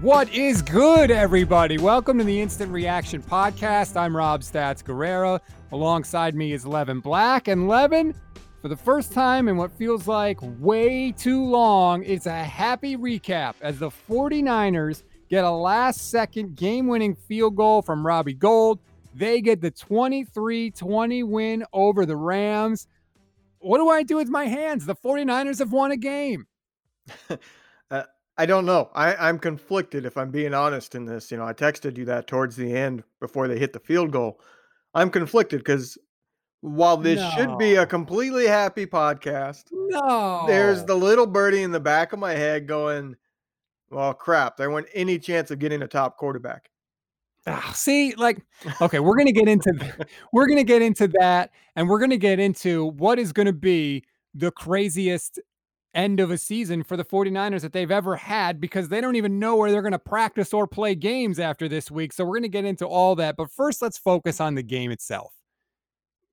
What is good, everybody? Welcome to the Instant Reaction Podcast. I'm Rob Stats Guerrero. Alongside me is Levin Black. And Levin, for the first time in what feels like way too long, it's a happy recap as the 49ers get a last-second game-winning field goal from Robbie Gould. They get the 23-20 win over the Rams. What do I do with my hands? The 49ers have won a game. I don't know. I'm conflicted, if I'm being honest in this. You know, I texted you that towards the end before they hit the field goal. I'm conflicted because while this should be a completely happy podcast, there's the little birdie in the back of my head going, well, crap, there went any chance of getting a top quarterback. See, like, okay, we're going to get into that, and we're going to get into what is going to be the craziest end of a season for the 49ers that they've ever had, because they don't even know where they're going to practice or play games after this week. So we're going to get into all that. But first, let's focus on the game itself.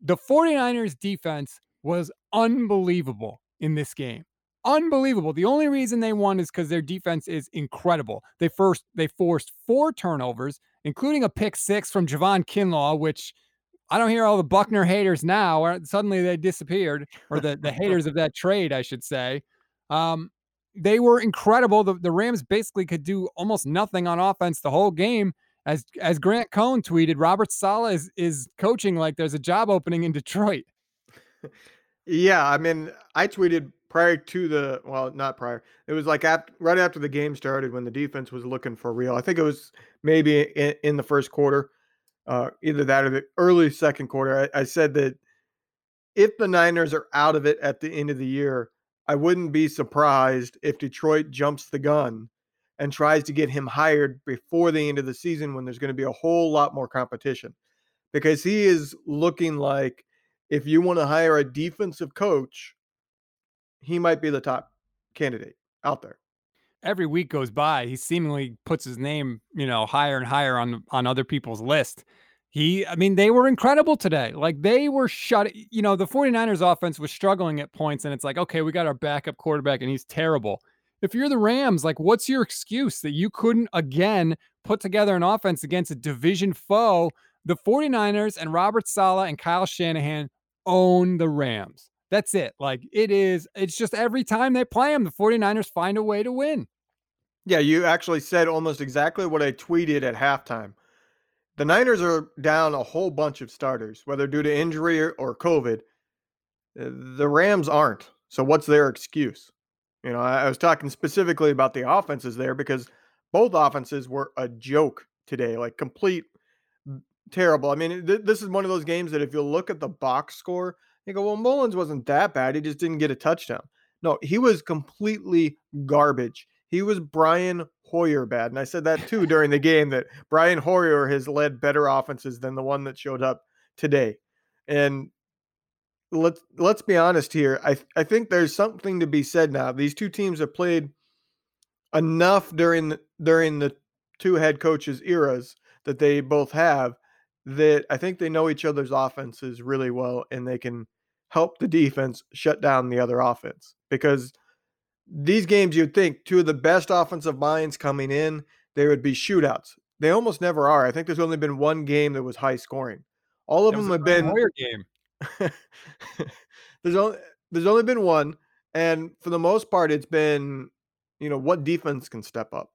The 49ers defense was unbelievable in this game. Unbelievable. The only reason they won is because their defense is incredible. They forced four turnovers, including a pick six from Javon Kinlaw, which I don't hear all the Buckner haters now. Suddenly they disappeared, or the haters of that trade, I should say. They were incredible. The Rams basically could do almost nothing on offense the whole game. As Grant Cohn tweeted, Robert Saleh is coaching like there's a job opening in Detroit. Yeah, I mean, I tweeted it was like right after the game started when the defense was looking for real. I think it was maybe in the first quarter, either that or the early second quarter. I said that if the Niners are out of it at the end of the year, I wouldn't be surprised if Detroit jumps the gun and tries to get him hired before the end of the season, when there's going to be a whole lot more competition, because he is looking like, if you want to hire a defensive coach, he might be the top candidate out there. Every week goes by, he seemingly puts his name, higher and higher on other people's list. They were incredible today. Like, they were the 49ers offense was struggling at points, and it's like, okay, we got our backup quarterback and he's terrible. If you're the Rams, like, what's your excuse that you couldn't again put together an offense against a division foe? The 49ers and Robert Saleh and Kyle Shanahan own the Rams. That's it. Like, it's just every time they play them, the 49ers find a way to win. Yeah, you actually said almost exactly what I tweeted at halftime. The Niners are down a whole bunch of starters, whether due to injury or COVID. The Rams aren't. So what's their excuse? I was talking specifically about the offenses there, because both offenses were a joke today, like complete terrible. I mean, this is one of those games that if you look at the box score, you go, well, Mullins wasn't that bad. He just didn't get a touchdown. No, he was completely garbage. He was Brian Hoyer bad. And I said that too during the game, that Brian Hoyer has led better offenses than the one that showed up today. And let's be honest here. I think there's something to be said now. These two teams have played enough during the two head coaches eras that they both have, that I think they know each other's offenses really well, and they can help the defense shut down the other offense. Because these games, you'd think two of the best offensive minds coming in, they would be shootouts. They almost never are. I think there's only been one game that was high scoring. All of them have been weird game. There's only been one, and for the most part, it's been, what defense can step up,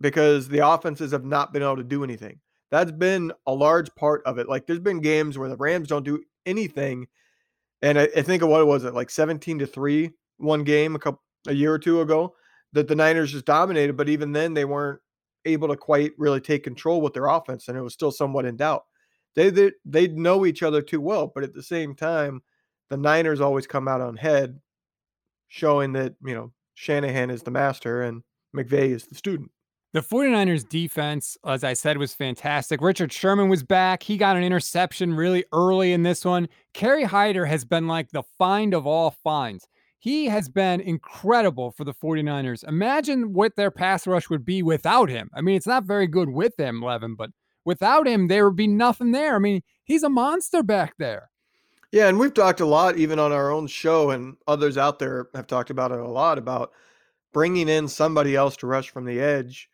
because the offenses have not been able to do anything. That's been a large part of it. Like, there's been games where the Rams don't do anything. And I think of 17-3, one game a year or two ago, that the Niners just dominated. But even then, they weren't able to quite really take control with their offense, and it was still somewhat in doubt. They know each other too well. But at the same time, the Niners always come out on head, showing that, Shanahan is the master and McVay is the student. The 49ers defense, as I said, was fantastic. Richard Sherman was back. He got an interception really early in this one. Kerry Hyder has been like the find of all finds. He has been incredible for the 49ers. Imagine what their pass rush would be without him. I mean, it's not very good with him, Levin, but without him, there would be nothing there. I mean, he's a monster back there. Yeah, and we've talked a lot, even on our own show, and others out there have talked about it a lot, about bringing in somebody else to rush from the edge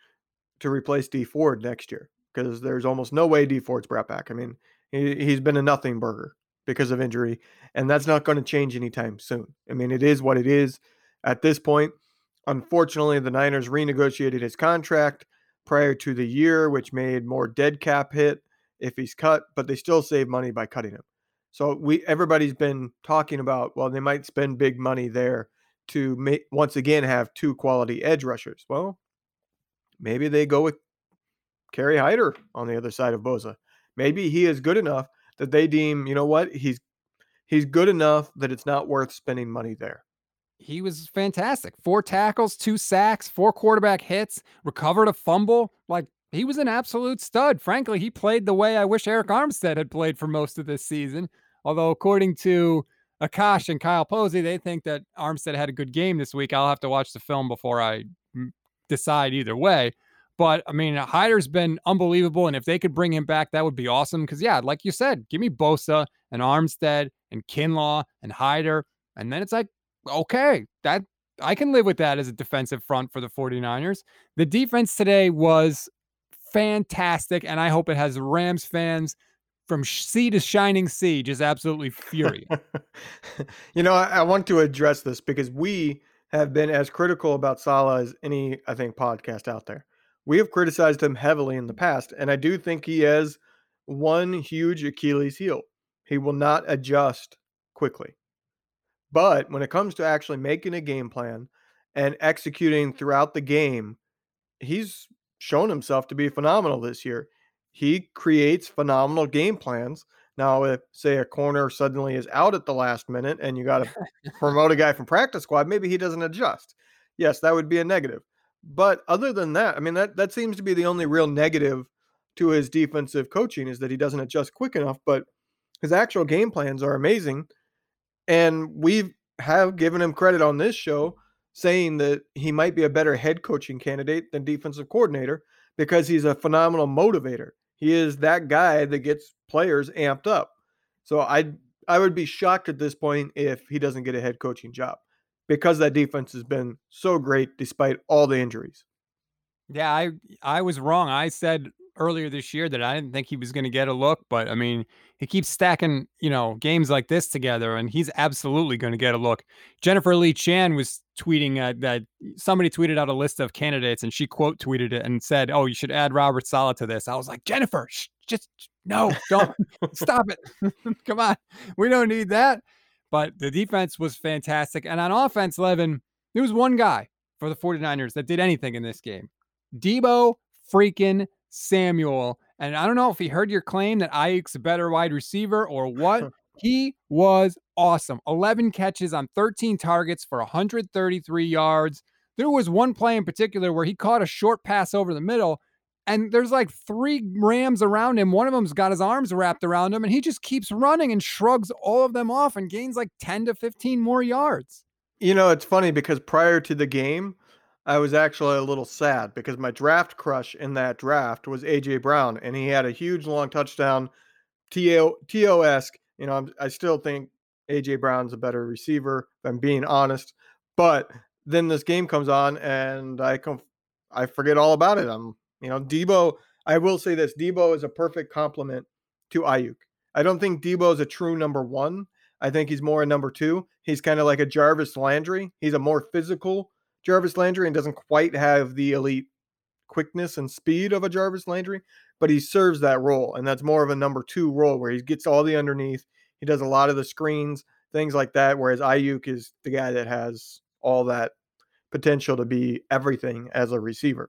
to replace D. Ford next year, because there's almost no way D. Ford's brought back. I mean, he's been a nothing burger because of injury, and that's not going to change anytime soon. I mean, it is what it is at this point. Unfortunately, the Niners renegotiated his contract prior to the year, which made more dead cap hit if he's cut, but they still save money by cutting him. So everybody's been talking about, well, they might spend big money there to once again have two quality edge rushers. Well, maybe they go with Kerry Hyder on the other side of Bosa. Maybe he is good enough that they deem, you know what, he's good enough that it's not worth spending money there. He was fantastic. 4 tackles, 2 sacks, 4 quarterback hits, recovered a fumble. Like, he was an absolute stud. Frankly, he played the way I wish Eric Armstead had played for most of this season. Although, according to Akash and Kyle Posey, they think that Armstead had a good game this week. I'll have to watch the film before I decide either way. But, I mean, Hyder's been unbelievable, and if they could bring him back, that would be awesome. Because, yeah, like you said, give me Bosa and Armstead and Kinlaw and Hyder, and then it's like, okay, that I can live with that as a defensive front for the 49ers. The defense today was fantastic, and I hope it has Rams fans from sea to shining sea just absolutely furious. You know, I want to address this because we have been as critical about Saleh as any, I think, podcast out there. We have criticized him heavily in the past, and I do think he has one huge Achilles heel. He will not adjust quickly. But when it comes to actually making a game plan and executing throughout the game, he's shown himself to be phenomenal this year. He creates phenomenal game plans. Now, if, say, a corner suddenly is out at the last minute and you got to promote a guy from practice squad, maybe he doesn't adjust. Yes, that would be a negative. But other than that, I mean, that seems to be the only real negative to his defensive coaching, is that he doesn't adjust quick enough. But his actual game plans are amazing. And we have given him credit on this show, saying that he might be a better head coaching candidate than defensive coordinator because he's a phenomenal motivator. He is that guy that gets players amped up. So I would be shocked at this point if he doesn't get a head coaching job, because that defense has been so great despite all the injuries. Yeah, I was wrong. I said earlier this year that I didn't think he was going to get a look, but I mean, he keeps stacking, you know, games like this together, and he's absolutely going to get a look. Jennifer Lee Chan was tweeting that somebody tweeted out a list of candidates, and she quote tweeted it and said, "Oh, you should add Robert Saleh to this." I was like, Jennifer, no, don't stop it. Come on. We don't need that. But the defense was fantastic. And on offense, Levin, there was one guy for the 49ers that did anything in this game. Deebo freaking Samuel. And I don't know if he heard your claim that Aiyuk's a better wide receiver or what. He was awesome. 11 catches on 13 targets for 133 yards. There was one play in particular where he caught a short pass over the middle, and there's like 3 Rams around him. One of them's got his arms wrapped around him, and he just keeps running and shrugs all of them off and gains like 10 to 15 more yards. You know, it's funny because prior to the game, I was actually a little sad because my draft crush in that draft was A.J. Brown, and he had a huge long touchdown, TO-esque. You know, I still think A.J. Brown's a better receiver, if I'm being honest. But then this game comes on, and I forget all about it. You know, Deebo, I will say this, Deebo is a perfect complement to Aiyuk. I don't think Deebo is a true number one. I think he's more a number two. He's kind of like a Jarvis Landry. He's a more physical Jarvis Landry and doesn't quite have the elite quickness and speed of a Jarvis Landry, but he serves that role. And that's more of a number two role where he gets all the underneath. He does a lot of the screens, things like that. Whereas Aiyuk is the guy that has all that potential to be everything as a receiver.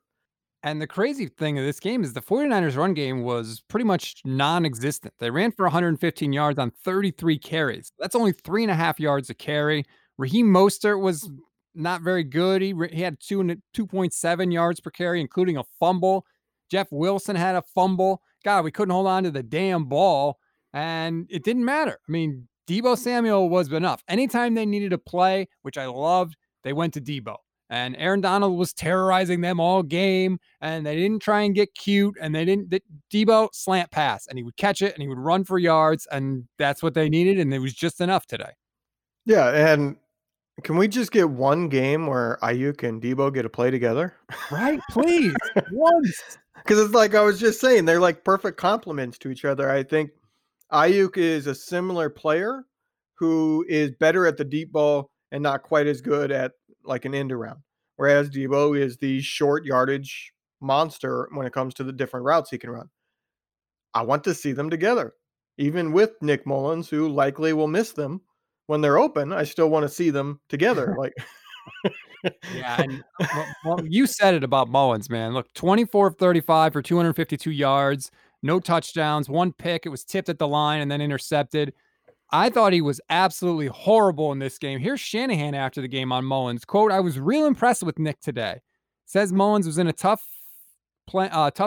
And the crazy thing of this game is the 49ers run game was pretty much non-existent. They ran for 115 yards on 33 carries. That's only 3.5 yards a carry. Raheem Mostert was not very good. He had 2.7 yards per carry, including a fumble. Jeff Wilson had a fumble. God, we couldn't hold on to the damn ball, and it didn't matter. I mean, Deebo Samuel was enough. Anytime they needed a play, which I loved, they went to Deebo. And Aaron Donald was terrorizing them all game, and they didn't try and get cute, and Deebo slant pass, and he would catch it, and he would run for yards, and that's what they needed, and it was just enough today. Yeah, and Can we just get one game where Aiyuk and Deebo get a play together? Right, please. Once. Because it's like I was just saying, they're like perfect complements to each other. I think Aiyuk is a similar player who is better at the deep ball and not quite as good at like an end around. Whereas Deebo is the short yardage monster when it comes to the different routes he can run. I want to see them together. Even with Nick Mullins, who likely will miss them when they're open, I still want to see them together. Like, yeah, and well, you said it about Mullins, man. Look, 24 of 35 for 252 yards, no touchdowns, one pick. It was tipped at the line and then intercepted. I thought he was absolutely horrible in this game. Here's Shanahan after the game on Mullins. Quote, "I was real impressed with Nick today." Says Mullins was in a tough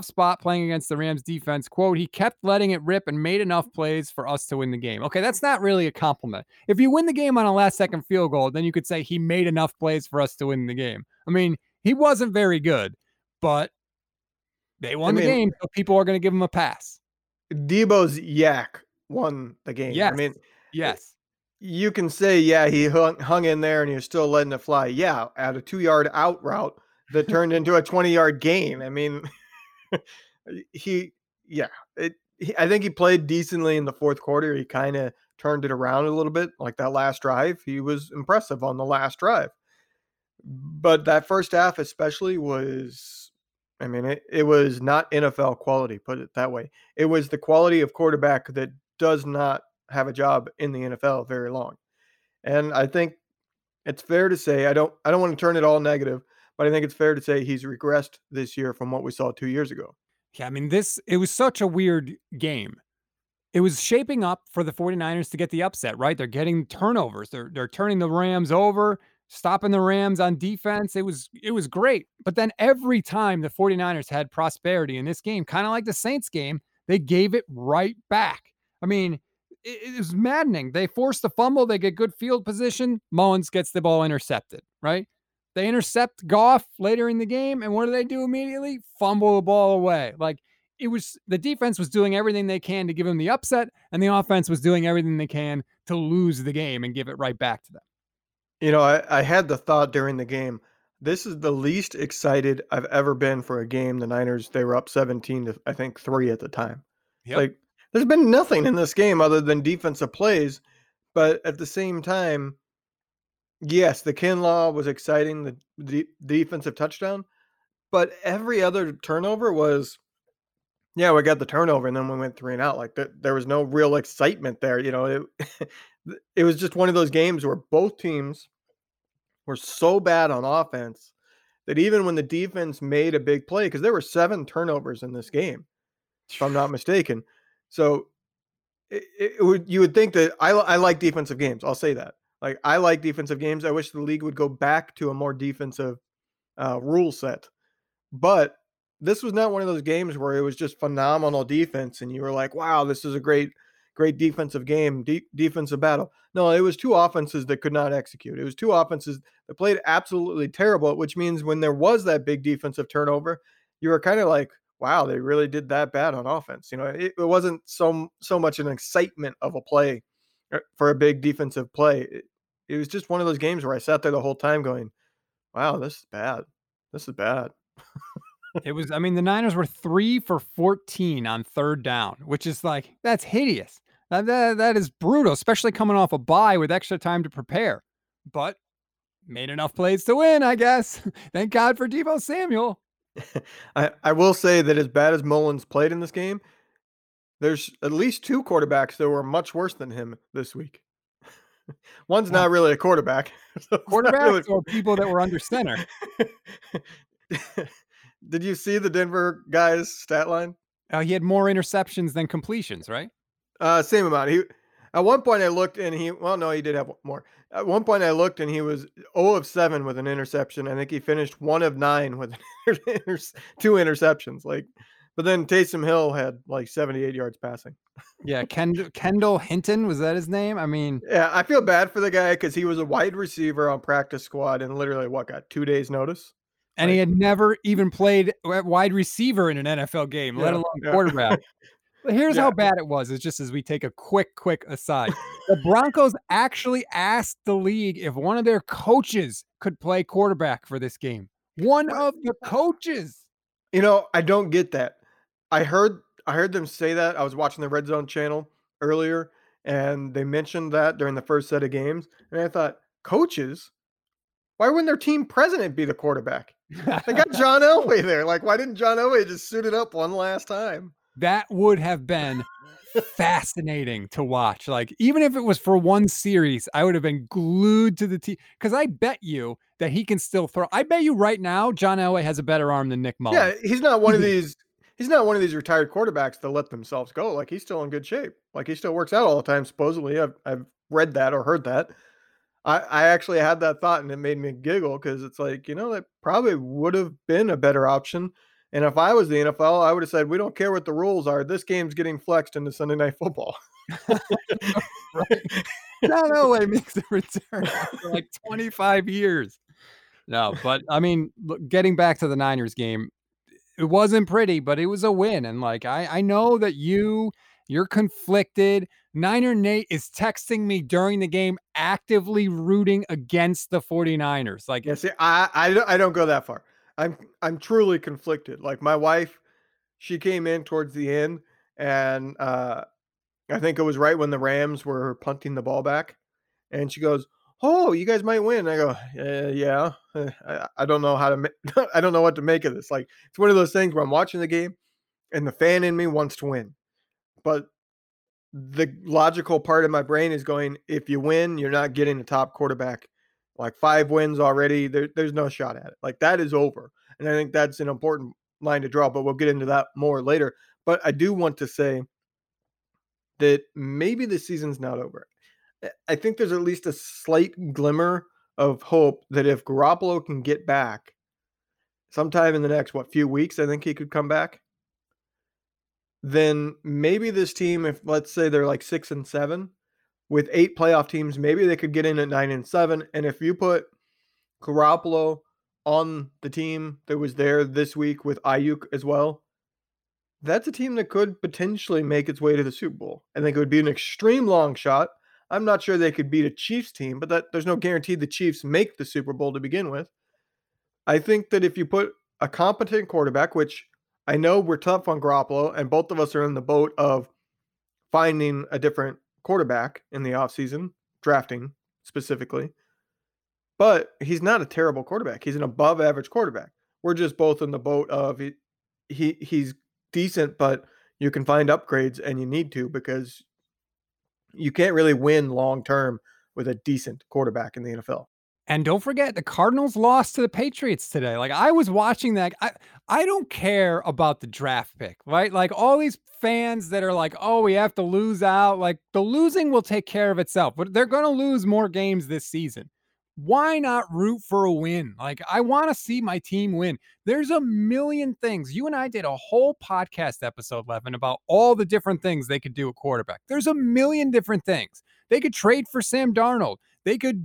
spot playing against the Rams defense. Quote, "He kept letting it rip and made enough plays for us to win the game." Okay, that's not really a compliment. If you win the game on a last-second field goal, then you could say he made enough plays for us to win the game. I mean, he wasn't very good, but they won the game, so people are going to give him a pass. Deebo's yak won the game. Yes. I mean, yes. You can say, yeah, he hung in there and you're still letting it fly. Yeah, at a 2-yard out route that turned into a 20-yard gain. I mean, I think he played decently in the fourth quarter. He kind of turned it around a little bit, like that last drive. He was impressive on the last drive. But that first half especially was, I mean, it was not NFL quality, put it that way. It was the quality of quarterback that does not have a job in the NFL very long. And I think it's fair to say, I don't want to turn it all negative, but I think it's fair to say he's regressed this year from what we saw 2 years ago. Yeah, I mean, it was such a weird game. It was shaping up for the 49ers to get the upset, right? They're getting turnovers. They're turning the Rams over, stopping the Rams on defense. It was great. But then every time the 49ers had prosperity in this game, kind of like the Saints game, they gave it right back. I mean, it was maddening. They force the fumble. They get good field position. Mullins gets the ball intercepted, right? They intercept Goff later in the game, and what do they do immediately? Fumble the ball away. Like, it was the defense was doing everything they can to give them the upset, and the offense was doing everything they can to lose the game and give it right back to them. You know, I had the thought during the game, this is the least excited I've ever been for a game. The Niners, they were up 17 to, I think, 3 at the time. Yep. Like, there's been nothing in this game other than defensive plays, but at the same time, yes, the Kinlaw was exciting, the defensive touchdown, but every other turnover was, yeah, we got the turnover and then we went 3 and out. Like, there was no real excitement there. You know, it was just one of those games where both teams were so bad on offense that even when the defense made a big play, because there were 7 turnovers in this game, if I'm not mistaken. So you would think that I like defensive games. I'll say that. Like, I like defensive games. I wish the league would go back to a more defensive rule set. But this was not one of those games where it was just phenomenal defense and you were like, wow, this is a great, great defensive game, defensive battle. No, it was 2 offenses that could not execute. It was 2 offenses that played absolutely terrible, which means when there was that big defensive turnover, you were kind of like, wow, they really did that bad on offense. You know, it wasn't so much an excitement of a play for a big defensive play. It was just one of those games where I sat there the whole time going, wow, this is bad. This is bad. It was, I mean, the Niners were 3 for 14 on third down, which is like, that's hideous. That is brutal, especially coming off a bye with extra time to prepare, but made enough plays to win, I guess. Thank God for Deebo Samuel. I will say that as bad as Mullins played in this game, there's at least 2 quarterbacks that were much worse than him this week. One's not really a quarterback. So quarterbacks really... or people that were under center. Did you see the Denver guy's stat line? He had more interceptions than completions, right? Same amount. He did have more. At one point I looked and he was 0 of 7 with an interception. I think he finished 1 of 9 with 2 interceptions. Like, but then Taysom Hill had like 78 yards passing. Yeah, Kendall Hinton, was that his name? I mean... Yeah, I feel bad for the guy because he was a wide receiver on practice squad and literally, got 2 days notice? And he had never even played wide receiver in an NFL game, let alone quarterback. But here's how bad it was. It's just as we take a quick aside. The Broncos actually asked the league if one of their coaches could play quarterback for this game. One of the coaches. You know, I don't get that. I heard them say that. I was watching the Red Zone channel earlier, and they mentioned that during the first set of games. And I thought, coaches? Why wouldn't their team president be the quarterback? They got John Elway there. Like, why didn't John Elway just suit it up one last time? That would have been fascinating to watch. Like, even if it was for one series, I would have been glued to the TV. Because I bet you that he can still throw. I bet you right now, John Elway has a better arm than Nick Mullins. Yeah, he's not one of these retired quarterbacks that let themselves go. Like, he's still in good shape. Like, he still works out all the time, supposedly. I've read that or heard that. I actually had that thought, and it made me giggle because it's like, you know, that probably would have been a better option. And if I was the NFL, I would have said, we don't care what the rules are. This game's getting flexed into Sunday Night Football. John Elway makes a return after like 25 years. No, but I mean, getting back to the Niners game, it wasn't pretty, but it was a win. And like, I know that you're conflicted. Niner Nate is texting me during the game, actively rooting against the 49ers. Like, yeah, see, I don't go that far. I'm truly conflicted. Like, my wife, she came in towards the end, and I think it was right when the Rams were punting the ball back, and she goes, "Oh, you guys might win." And I go, "Yeah, I don't know how to. I don't know what to make of this." Like, it's one of those things where I'm watching the game, and the fan in me wants to win, but the logical part of my brain is going, if you win, you're not getting a top quarterback. Like, 5 wins already, there's no shot at it. Like, that is over. And I think that's an important line to draw, but we'll get into that more later. But I do want to say that maybe the season's not over. I think there's at least a slight glimmer of hope that if Garoppolo can get back sometime in the next, few weeks, I think he could come back. Then maybe this team, if let's say they're like 6-7 with 8 playoff teams, maybe they could get in at 9-7. And if you put Garoppolo on the team that was there this week with Aiyuk as well, that's a team that could potentially make its way to the Super Bowl. I think it would be an extreme long shot. I'm not sure they could beat a Chiefs team, but there's no guarantee the Chiefs make the Super Bowl to begin with. I think that if you put a competent quarterback, which I know we're tough on Garoppolo, and both of us are in the boat of finding a different quarterback in the offseason, drafting specifically, but he's not a terrible quarterback. He's an above average quarterback. We're just both in the boat of he's decent, but you can find upgrades, and you need to, because you can't really win long term with a decent quarterback in the NFL. And don't forget, the Cardinals lost to the Patriots today. Like, I was watching that. I don't care about the draft pick, right? Like, all these fans that are like, oh, we have to lose out. Like, the losing will take care of itself, but they're going to lose more games this season. Why not root for a win? Like, I want to see my team win. There's a million things. You and I did a whole podcast episode, Levin, about all the different things they could do at quarterback. There's a million different things. They could trade for Sam Darnold. They could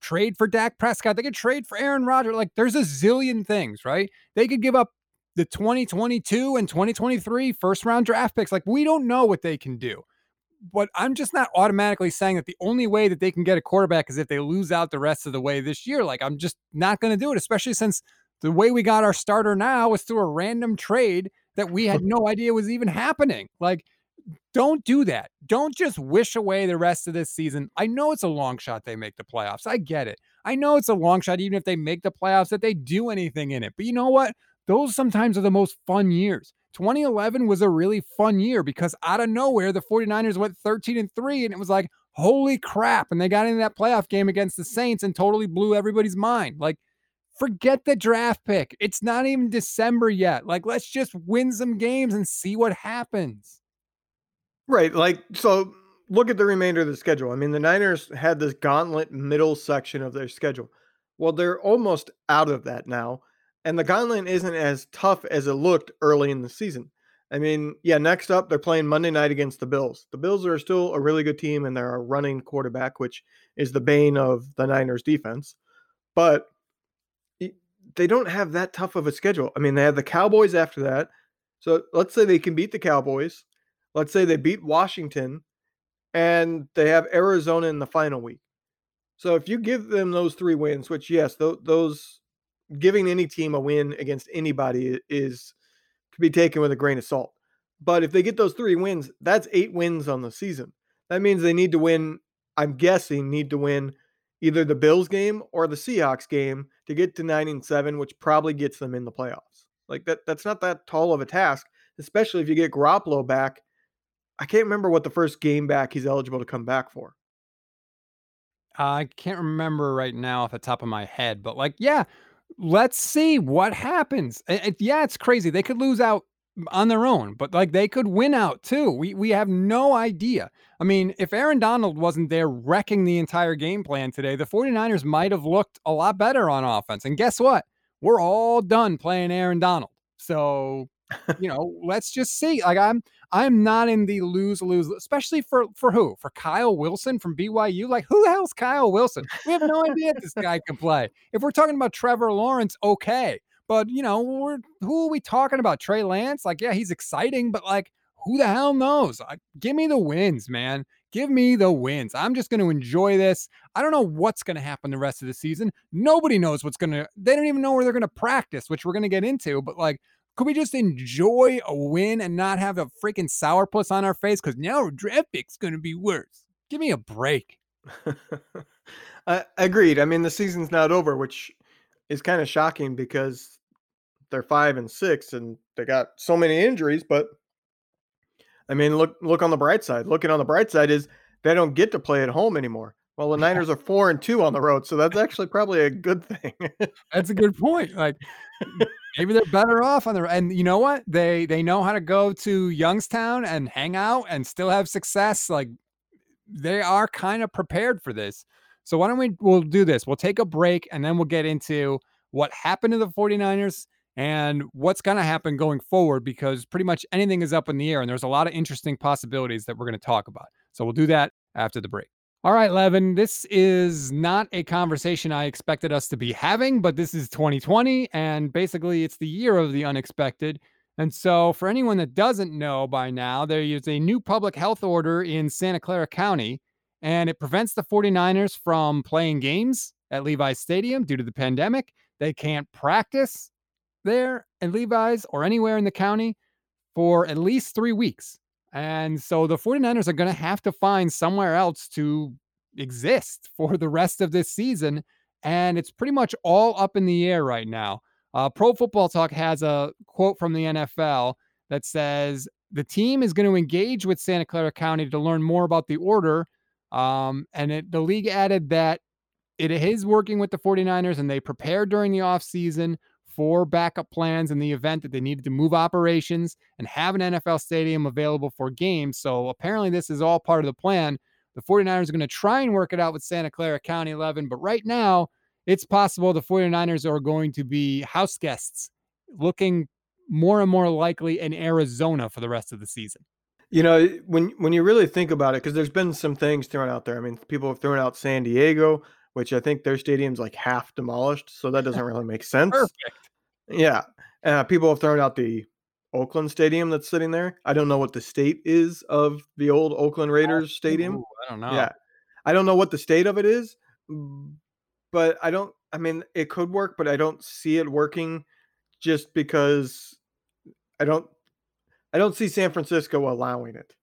trade for Dak Prescott. They could trade for Aaron Rodgers. Like, there's a zillion things, right? They could give up the 2022 and 2023 first-round draft picks. Like, we don't know what they can do. But I'm just not automatically saying that the only way that they can get a quarterback is if they lose out the rest of the way this year. Like, I'm just not going to do it, especially since the way we got our starter now was through a random trade that we had no idea was even happening. Like, don't do that. Don't just wish away the rest of this season. I know it's a long shot they make the playoffs. I get it. I know it's a long shot, even if they make the playoffs, that they do anything in it. But you know what? Those sometimes are the most fun years. 2011 was a really fun year because out of nowhere, the 49ers went 13-3, and it was like, holy crap. And they got into that playoff game against the Saints and totally blew everybody's mind. Like, forget the draft pick. It's not even December yet. Like, let's just win some games and see what happens. Right. Like, so look at the remainder of the schedule. I mean, the Niners had this gauntlet middle section of their schedule. Well, they're almost out of that now. And the gauntlet isn't as tough as it looked early in the season. I mean, yeah, next up, they're playing Monday night against the Bills. The Bills are still a really good team, and they're a running quarterback, which is the bane of the Niners defense. But they don't have that tough of a schedule. I mean, they have the Cowboys after that. So let's say they can beat the Cowboys. Let's say they beat Washington, and they have Arizona in the final week. So if you give them those three wins, which, yes, those giving any team a win against anybody is to be taken with a grain of salt. But if they get those three wins, that's 8 wins on the season. That means they need to win, I'm guessing, either the Bills game or the Seahawks game to get to 9-7, which probably gets them in the playoffs. Like that's not that tall of a task, especially if you get Garoppolo back. I can't remember what the first game back he's eligible to come back for. I can't remember right now off the top of my head, but let's see what happens. It's crazy. They could lose out on their own, but they could win out too. We have no idea. I mean, if Aaron Donald wasn't there wrecking the entire game plan today, the 49ers might have looked a lot better on offense. And guess what? We're all done playing Aaron Donald. So, let's just see. I'm not in the lose, especially for who? For Kyle Wilson from BYU? Who the hell's Kyle Wilson? We have no idea if this guy can play. If we're talking about Trevor Lawrence, okay. But, who are we talking about? Trey Lance? Yeah, he's exciting, but who the hell knows? Give me the wins, man. Give me the wins. I'm just going to enjoy this. I don't know what's going to happen the rest of the season. Nobody knows they don't even know where they're going to practice, which we're going to get into. But could we just enjoy a win and not have a freaking sourpuss on our face? Because now our draft pick's going to be worse. Give me a break. Agreed. I mean, the season's not over, which is kind of shocking because they're 5-6 and they got so many injuries, but I mean, look on the bright side. Looking on the bright side is they don't get to play at home anymore. Well, the Niners are 4-2 on the road. So that's actually probably a good thing. That's a good point. Maybe they're better off on and you know what? They know how to go to Youngstown and hang out and still have success. They are kind of prepared for this. So why don't we'll do this. We'll take a break and then we'll get into what happened to the 49ers and what's going to happen going forward, because pretty much anything is up in the air and there's a lot of interesting possibilities that we're going to talk about. So we'll do that after the break. All right, Levin, this is not a conversation I expected us to be having, but this is 2020 and basically it's the year of the unexpected. And so for anyone that doesn't know by now, there is a new public health order in Santa Clara County and it prevents the 49ers from playing games at Levi's Stadium due to the pandemic. They can't practice there at Levi's or anywhere in the county for at least 3 weeks. And so the 49ers are going to have to find somewhere else to exist for the rest of this season. And it's pretty much all up in the air right now. Pro Football Talk has a quote from the NFL that says the team is going to engage with Santa Clara County to learn more about the order. The league added that it is working with the 49ers and they prepared during the offseason for backup plans in the event that they needed to move operations and have an NFL stadium available for games. So apparently this is all part of the plan. The 49ers are going to try and work it out with Santa Clara County 11, but right now it's possible the 49ers are going to be house guests, looking more and more likely in Arizona for the rest of the season. When you really think about it, because there's been some things thrown out there. I mean, people have thrown out San Diego, which I think their stadium's half demolished, so that doesn't really make sense. Perfect. Yeah. People have thrown out the Oakland stadium that's sitting there. I don't know what the state is of the old Oakland Raiders stadium. Ooh, I don't know. Yeah. I don't know what the state of it is, but it could work, but I don't see it working just because I don't see San Francisco allowing it.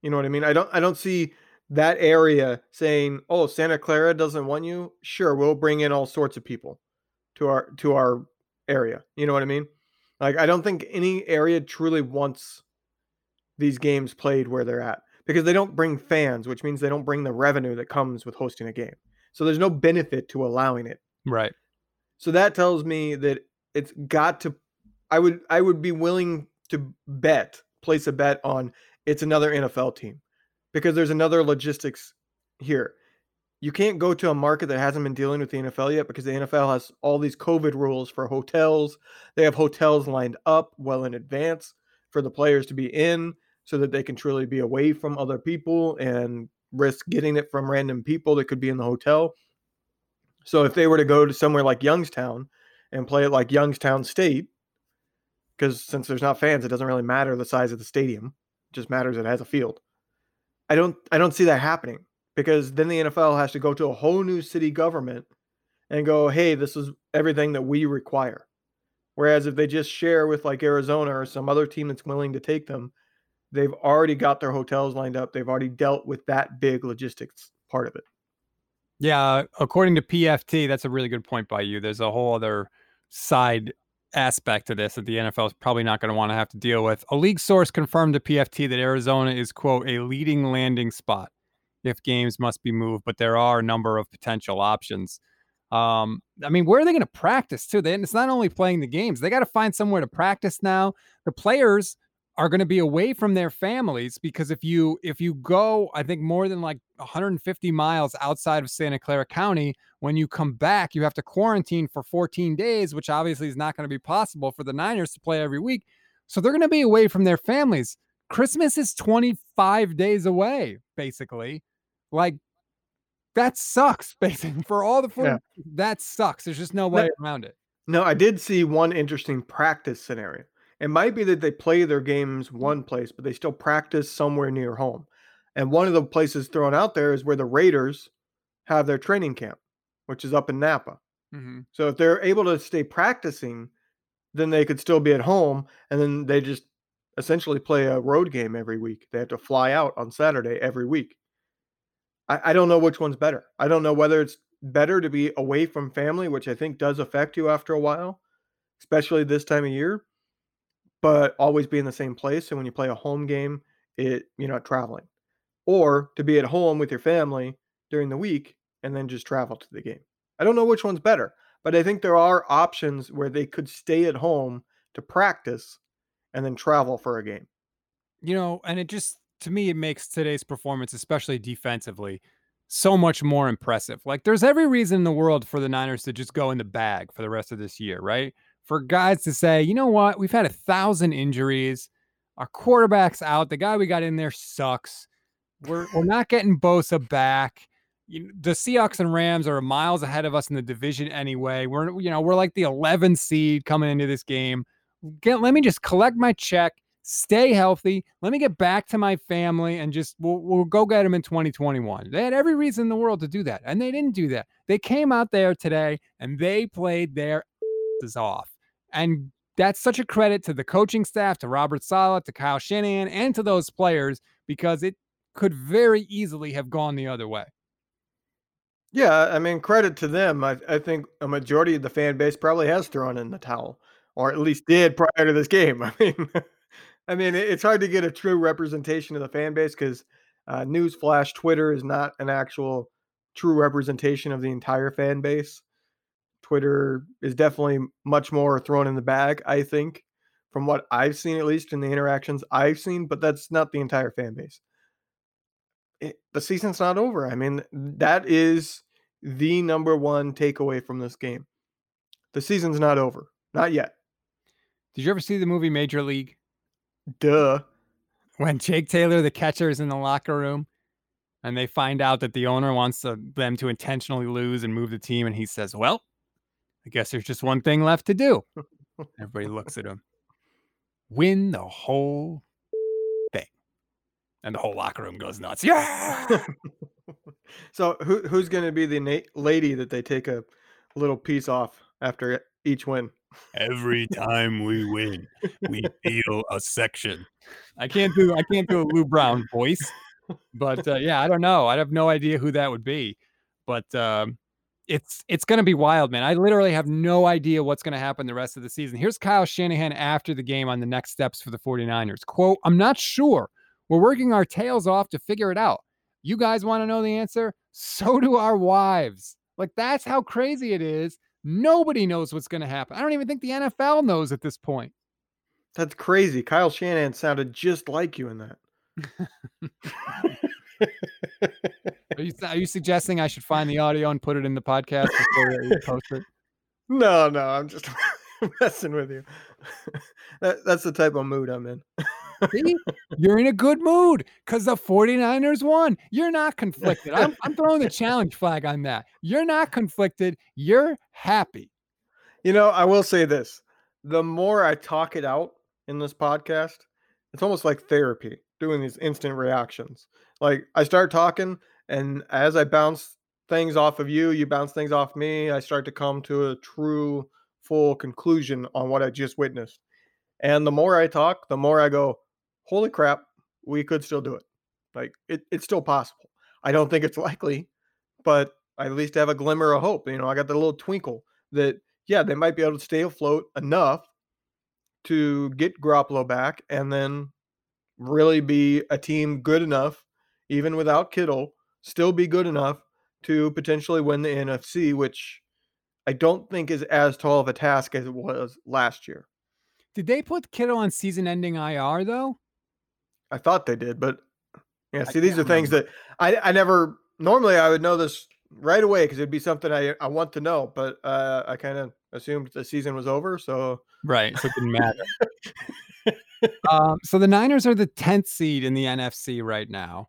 You know what I mean? I don't see that area saying, "Oh, Santa Clara doesn't want you. Sure, we'll bring in all sorts of people to our area." You know what I mean? I don't think any area truly wants these games played where they're at, because they don't bring fans, which means they don't bring the revenue that comes with hosting a game. So there's no benefit to allowing it. Right. So that tells me that it's got to. I would be willing to place a bet on it's another NFL team, because there's another logistics here. You can't go to a market that hasn't been dealing with the NFL yet, because the NFL has all these COVID rules for hotels. They have hotels lined up well in advance for the players to be in so that they can truly be away from other people and risk getting it from random people that could be in the hotel. So if they were to go to somewhere like Youngstown and play at Youngstown State, because since there's not fans, it doesn't really matter the size of the stadium. It just matters it has a field. I don't see that happening, because then the NFL has to go to a whole new city government and go, hey, this is everything that we require. Whereas if they just share with like Arizona or some other team that's willing to take them, they've already got their hotels lined up. They've already dealt with that big logistics part of it. Yeah, according to PFT, that's a really good point by you. There's a whole other side aspect to this that the NFL is probably not going to want to have to deal with. A league source confirmed to PFT that Arizona is, quote, a leading landing spot if games must be moved, but there are a number of potential options. I mean, where are they going to practice too? It's not only playing the games. They got to find somewhere to practice now. The players are going to be away from their families, because if you go, I think, more than like 150 miles outside of Santa Clara County, when you come back, you have to quarantine for 14 days, which obviously is not going to be possible for the Niners to play every week. So they're going to be away from their families. Christmas is 25 days away, basically. Like, that sucks, basically, for all the food. Yeah. That sucks. There's just no way around it. No, I did see one interesting practice scenario. It might be that they play their games one place, but they still practice somewhere near home. And one of the places thrown out there is where the Raiders have their training camp, which is up in Napa. Mm-hmm. So if they're able to stay practicing, then they could still be at home, and then they just essentially play a road game every week. They have to fly out on Saturday every week. I don't know which one's better. I don't know whether it's better to be away from family, which I think does affect you after a while, especially this time of year, but always be in the same place. And when you play a home game, you're not traveling, or to be at home with your family during the week and then just travel to the game. I don't know which one's better, but I think there are options where they could stay at home to practice and then travel for a game. You know, and it just, to me, it makes today's performance, especially defensively, so much more impressive. Like, there's every reason in the world for the Niners to just go in the bag for the rest of this year, right? For guys to say, you know what? We've had 1,000 injuries. Our quarterback's out. The guy we got in there sucks. We're not getting Bosa back. The Seahawks and Rams are miles ahead of us in the division anyway. We're like the 11th seed coming into this game. Let me just collect my check, stay healthy. Let me get back to my family, and just we'll go get them in 2021. They had every reason in the world to do that, and they didn't do that. They came out there today and they played their asses off. And that's such a credit to the coaching staff, to Robert Saleh, to Kyle Shanahan, and to those players, because it could very easily have gone the other way. Yeah, I mean, credit to them. I think a majority of the fan base probably has thrown in the towel, or at least did prior to this game. I mean, it's hard to get a true representation of the fan base, because newsflash, Twitter is not an actual true representation of the entire fan base. Twitter is definitely much more thrown in the bag, I think, from what I've seen, at least in the interactions I've seen, but that's not the entire fan base. The season's not over. I mean, that is the number one takeaway from this game. The season's not over. Not yet. Did you ever see the movie Major League? Duh. When Jake Taylor, the catcher, is in the locker room and they find out that the owner wants them to intentionally lose and move the team, and he says, well, I guess there's just one thing left to do. Everybody looks at him. Win the whole thing. And the whole locker room goes nuts. Yeah! So who's going to be the lady that they take a little piece off after each win? Every time we win, we feel a section. I can't do a Lou Brown voice, but yeah, I don't know. I have no idea who that would be, but it's going to be wild, man. I literally have no idea what's going to happen the rest of the season. Here's Kyle Shanahan after the game on the next steps for the 49ers. Quote, I'm not sure. We're working our tails off to figure it out. You guys want to know the answer? So do our wives. Like, that's how crazy it is. Nobody knows what's going to happen. I don't even think the NFL knows at this point. That's crazy. Kyle Shanahan sounded just like you in that. Are you suggesting I should find the audio and put it in the podcast before you post it? No, I'm just messing with you. That's the type of mood I'm in. See? You're in a good mood because the 49ers won. You're not conflicted. I'm throwing the challenge flag on that. You're not conflicted. You're happy. You know, I will say this. The more I talk it out in this podcast, it's almost like therapy. doing these instant reactions. Like, I start talking, and as I bounce things off of you, you bounce things off me, I start to come to a true, full conclusion on what I just witnessed. And the more I talk, the more I go, holy crap, we could still do it. Like, it's still possible. I don't think it's likely, but I at least have a glimmer of hope. You know, I got the little twinkle that, yeah, they might be able to stay afloat enough to get Garoppolo back and then really be a team good enough, even without Kittle, still be good enough to potentially win the NFC, which I don't think is as tall of a task as it was last year. Did they put Kittle on season-ending IR, though? I thought they did, but yeah, see, these are things that I never – normally I would know this right away because it would be something I want to know, but I kind of assumed the season was over, so – Right, so it didn't matter. So the Niners are the 10th seed in the NFC right now.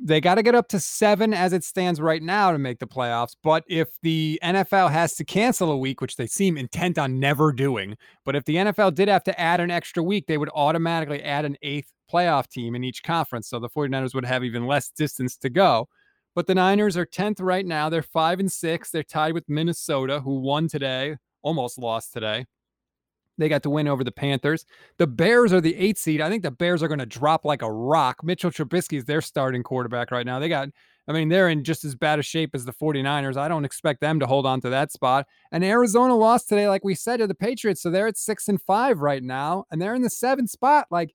They got to get up to 7 as it stands right now to make the playoffs. But if the NFL has to cancel a week, which they seem intent on never doing, but if the NFL did have to add an extra week, they would automatically add an 8th playoff team in each conference. So the 49ers would have even less distance to go. But the Niners are 10th right now. They're 5-6. They're tied with Minnesota, who won today, almost lost today. They got the win over the Panthers. The Bears are the 8th seed. I think the Bears are going to drop like a rock. Mitchell Trubisky is their starting quarterback right now. They're in just as bad a shape as the 49ers. I don't expect them to hold on to that spot. And Arizona lost today, like we said, to the Patriots. So they're at 6-5 right now, and they're in the 7th spot. Like,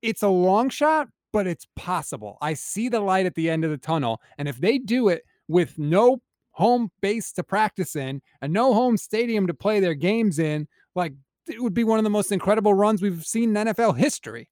it's a long shot, but it's possible. I see the light at the end of the tunnel. And if they do it with no home base to practice in and no home stadium to play their games in, like, it would be one of the most incredible runs we've seen in NFL history.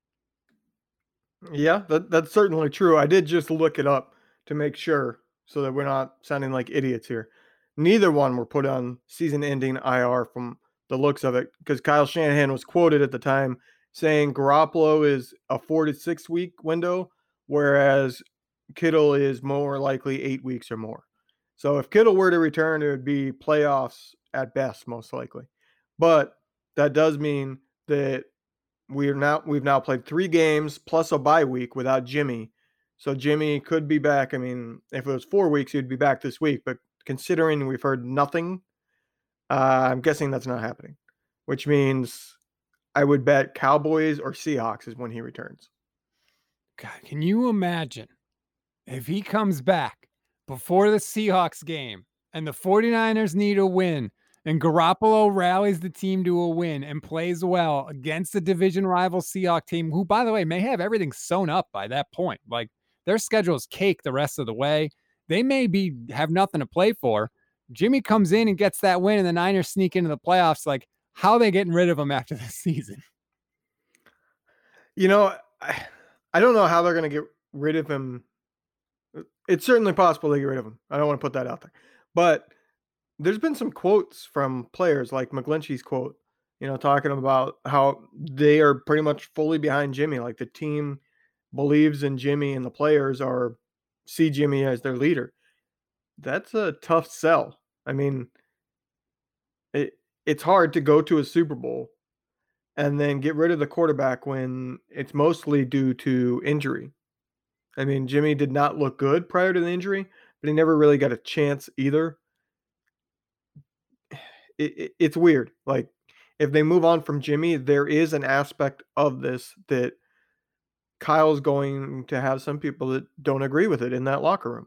Yeah, that's certainly true. I did just look it up to make sure so that we're not sounding like idiots here. Neither one were put on season-ending IR from the looks of it, because Kyle Shanahan was quoted at the time saying Garoppolo is a 4 to 6 week window, whereas Kittle is more likely 8 weeks or more. So if Kittle were to return, it would be playoffs at best, most likely. But that does mean that we've now played 3 games plus a bye week without Jimmy. So Jimmy could be back. I mean, if it was 4 weeks, he'd be back this week. But considering we've heard nothing, I'm guessing that's not happening, which means I would bet Cowboys or Seahawks is when he returns. God, can you imagine if he comes back before the Seahawks game and the 49ers need a win, and Garoppolo rallies the team to a win and plays well against the division rival Seahawks team, who, by the way, may have everything sewn up by that point. Like, their schedule is cake the rest of the way. They may have nothing to play for. Jimmy comes in and gets that win, and the Niners sneak into the playoffs. Like, how are they getting rid of him after this season? You know, I don't know how they're going to get rid of him. It's certainly possible they get rid of him. I don't want to put that out there. But there's been some quotes from players, like McGlinchey's quote, you know, talking about how they are pretty much fully behind Jimmy. Like, the team believes in Jimmy and the players see Jimmy as their leader. That's a tough sell. I mean, it's hard to go to a Super Bowl and then get rid of the quarterback when it's mostly due to injury. I mean, Jimmy did not look good prior to the injury, but he never really got a chance either. It's weird. Like, if they move on from Jimmy, there is an aspect of this that Kyle's going to have some people that don't agree with it in that locker room.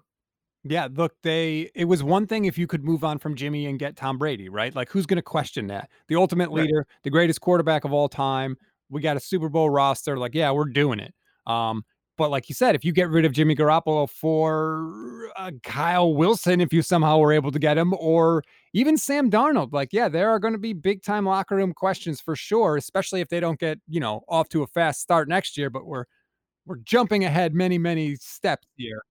Yeah, look, it was one thing if you could move on from Jimmy and get Tom Brady, right? Like, who's going to question that? The ultimate leader, the greatest quarterback of all time. We got a Super Bowl roster. Like, yeah, we're doing it. But like you said, if you get rid of Jimmy Garoppolo for Kyle Wilson, if you somehow were able to get him, or even Sam Darnold, like, yeah, there are going to be big time locker room questions for sure, especially if they don't get, you know, off to a fast start next year. But we're jumping ahead many, many steps here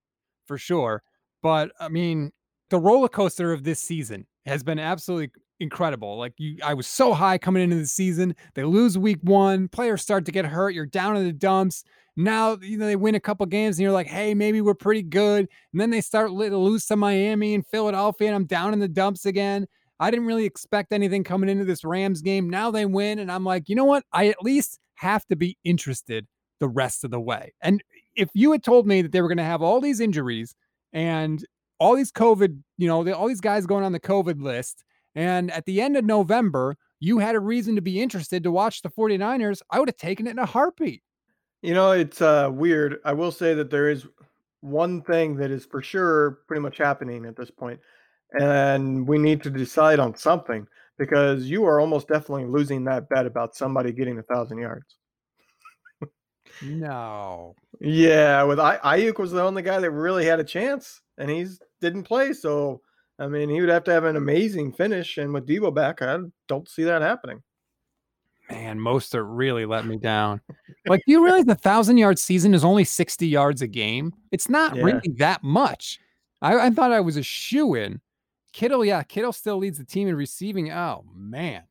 for sure. But I mean, the roller coaster of this season has been absolutely incredible. Like, I was so high coming into the season. They lose week 1, players start to get hurt. You're down in the dumps. Now, you know, they win a couple games and you're like, hey, maybe we're pretty good. And then they start to lose to Miami and Philadelphia, and I'm down in the dumps again. I didn't really expect anything coming into this Rams game. Now they win. And I'm like, you know what? I at least have to be interested the rest of the way. And if you had told me that they were going to have all these injuries and all these COVID, you know, all these guys going on the COVID list, and at the end of November, you had a reason to be interested to watch the 49ers, I would have taken it in a heartbeat. You know, it's weird. I will say that there is one thing that is for sure pretty much happening at this point, and we need to decide on something, because you are almost definitely losing that bet about somebody getting 1,000 yards. No. Yeah, with Aiyuk was the only guy that really had a chance, and he didn't play. So, I mean, he would have to have an amazing finish, and with Deebo back, I don't see that happening. Man, Mostert really let me down. Like, do you realize the 1,000-yard season is only 60 yards a game? It's not really that much. I thought I was a shoo-in. Kittle still leads the team in receiving. Oh, man.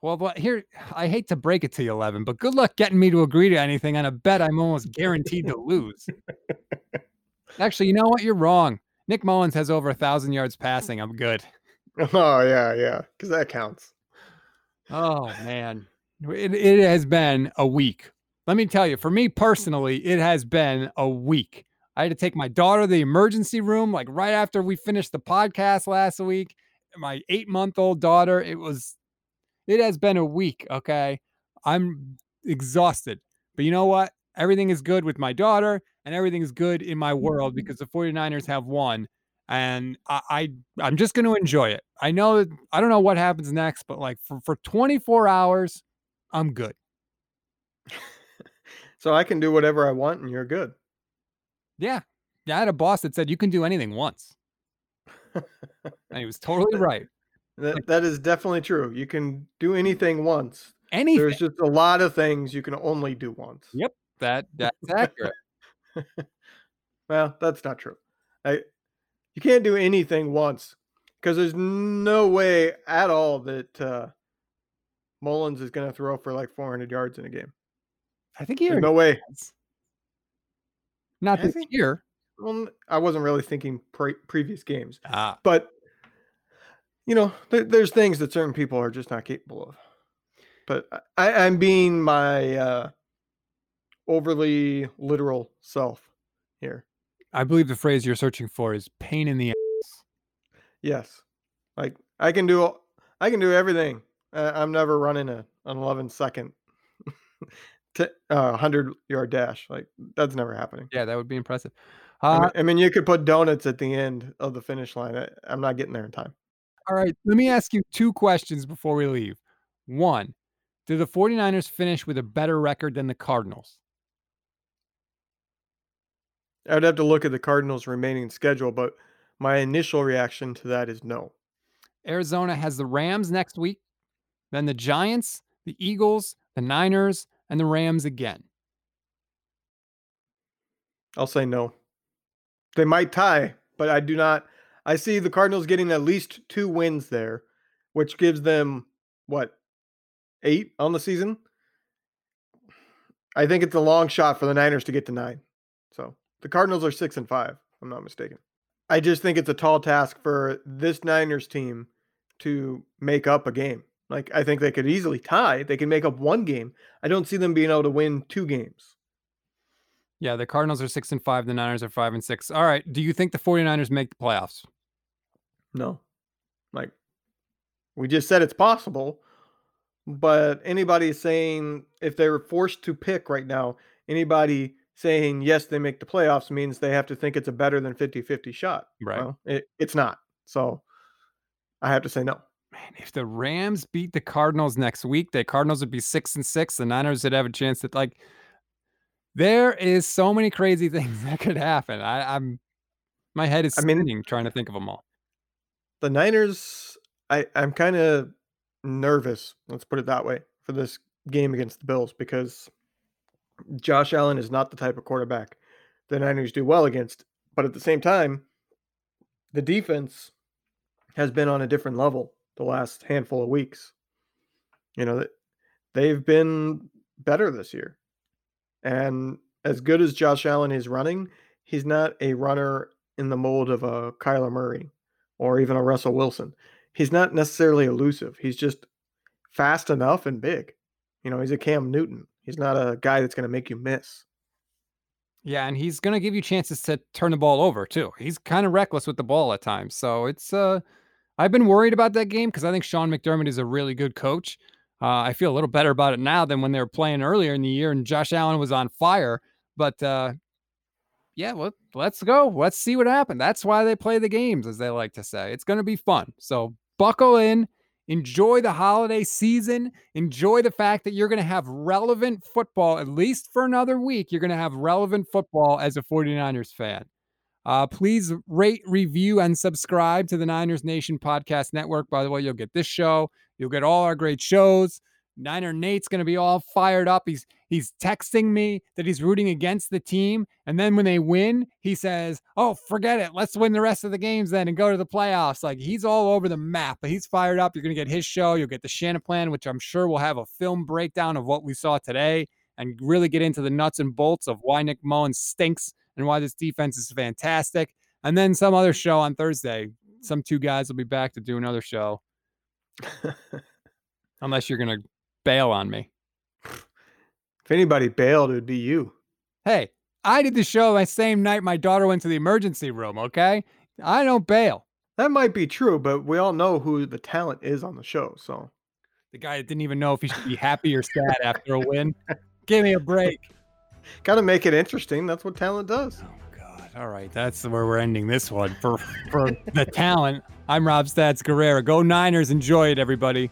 Well, here, I hate to break it to you, Levin, but good luck getting me to agree to anything on a bet I'm almost guaranteed to lose. Actually, you know what? You're wrong. Nick Mullins has over 1,000 yards passing. I'm good. Oh, yeah, because that counts. Oh, man. It has been a week. Let me tell you, for me personally, it has been a week. I had to take my daughter to the emergency room, like right after we finished the podcast last week. My 8-month-old daughter, it has been a week, okay? I'm exhausted. But you know what? Everything is good with my daughter, and everything is good in my world because the 49ers have won. And I'm just going to enjoy it. I know that I don't know what happens next, but like for 24 hours, I'm good. So I can do whatever I want and you're good. Yeah. I had a boss that said, you can do anything once. And he was totally right. That is definitely true. You can do anything once. Anything. There's just a lot of things you can only do once. Yep. That's accurate. Well, that's not true. You can't do anything once, because there's no way at all that Mullins is going to throw for like 400 yards in a game. I think he no way. Not this year. Well, I wasn't really thinking previous games, but you know, there's things that certain people are just not capable of. But I'm being my overly literal self here. I believe the phrase you're searching for is pain in the ass. Yes. Like I can do everything. I'm never running an 11-second 100-yard dash. Like that's never happening. Yeah. That would be impressive. I mean, you could put donuts at the end of the finish line. I'm not getting there in time. All right. Let me ask you two questions before we leave. One, do the 49ers finish with a better record than the Cardinals? I would have to look at the Cardinals' remaining schedule, but my initial reaction to that is no. Arizona has the Rams next week, then the Giants, the Eagles, the Niners, and the Rams again. I'll say no. They might tie, but I do not. I see the Cardinals getting at least 2 wins there, which gives them, 8 on the season? I think it's a long shot for the Niners to get to 9. So. The Cardinals are 6-5, if I'm not mistaken. I just think it's a tall task for this Niners team to make up a game. Like, I think they could easily tie. They can make up one game. I don't see them being able to win 2 games. Yeah, the Cardinals are 6-5. The Niners are 5-6. All right. Do you think the 49ers make the playoffs? No. Like, we just said it's possible, but anybody saying if they were forced to pick right now, anybody saying, yes, they make the playoffs means they have to think it's a better than 50-50 shot. Right. Well, it's not. So I have to say no. Man, if the Rams beat the Cardinals next week, the Cardinals would be 6-6. The Niners would have a chance that, like, there is so many crazy things that could happen. My head is spinning trying to think of them all. The Niners, I'm kind of nervous, let's put it that way, for this game against the Bills, because Josh Allen is not the type of quarterback the Niners do well against. But at the same time, the defense has been on a different level the last handful of weeks. You know, they've been better this year. And as good as Josh Allen is running, he's not a runner in the mold of a Kyler Murray or even a Russell Wilson. He's not necessarily elusive. He's just fast enough and big. You know, he's a Cam Newton. He's not a guy that's going to make you miss. Yeah, and he's going to give you chances to turn the ball over, too. He's kind of reckless with the ball at times. So it's I've been worried about that game because I think Sean McDermott is a really good coach. I feel a little better about it now than when they were playing earlier in the year and Josh Allen was on fire. But, yeah, well, let's go. Let's see what happens. That's why they play the games, as they like to say. It's going to be fun. So buckle in. Enjoy the holiday season. Enjoy the fact that you're going to have relevant football, at least for another week. You're going to have relevant football as a 49ers fan. Please rate, review, and subscribe to the Niners Nation Podcast Network. By the way, you'll get this show. You'll get all our great shows. Niner Nate's going to be all fired up. He's texting me that he's rooting against the team. And then when they win, he says, oh, forget it. Let's win the rest of the games then and go to the playoffs. Like, he's all over the map, but he's fired up. You're going to get his show. You'll get the Shanna Plan, which I'm sure will have a film breakdown of what we saw today and really get into the nuts and bolts of why Nick Mullins stinks and why this defense is fantastic. And then some other show on Thursday. Some two guys will be back to do another show. Unless you're going to bail on me. If anybody bailed, it would be you. Hey, I did the show that same night my daughter went to the emergency room, okay? I don't bail. That might be true, but we all know who the talent is on the show, so. The guy that didn't even know if he should be happy or sad after a win. Give me a break. Got to make it interesting. That's what talent does. Oh, God. All right, that's where we're ending this one. For the talent, I'm Rob Stats Guerrero. Go Niners. Enjoy it, everybody.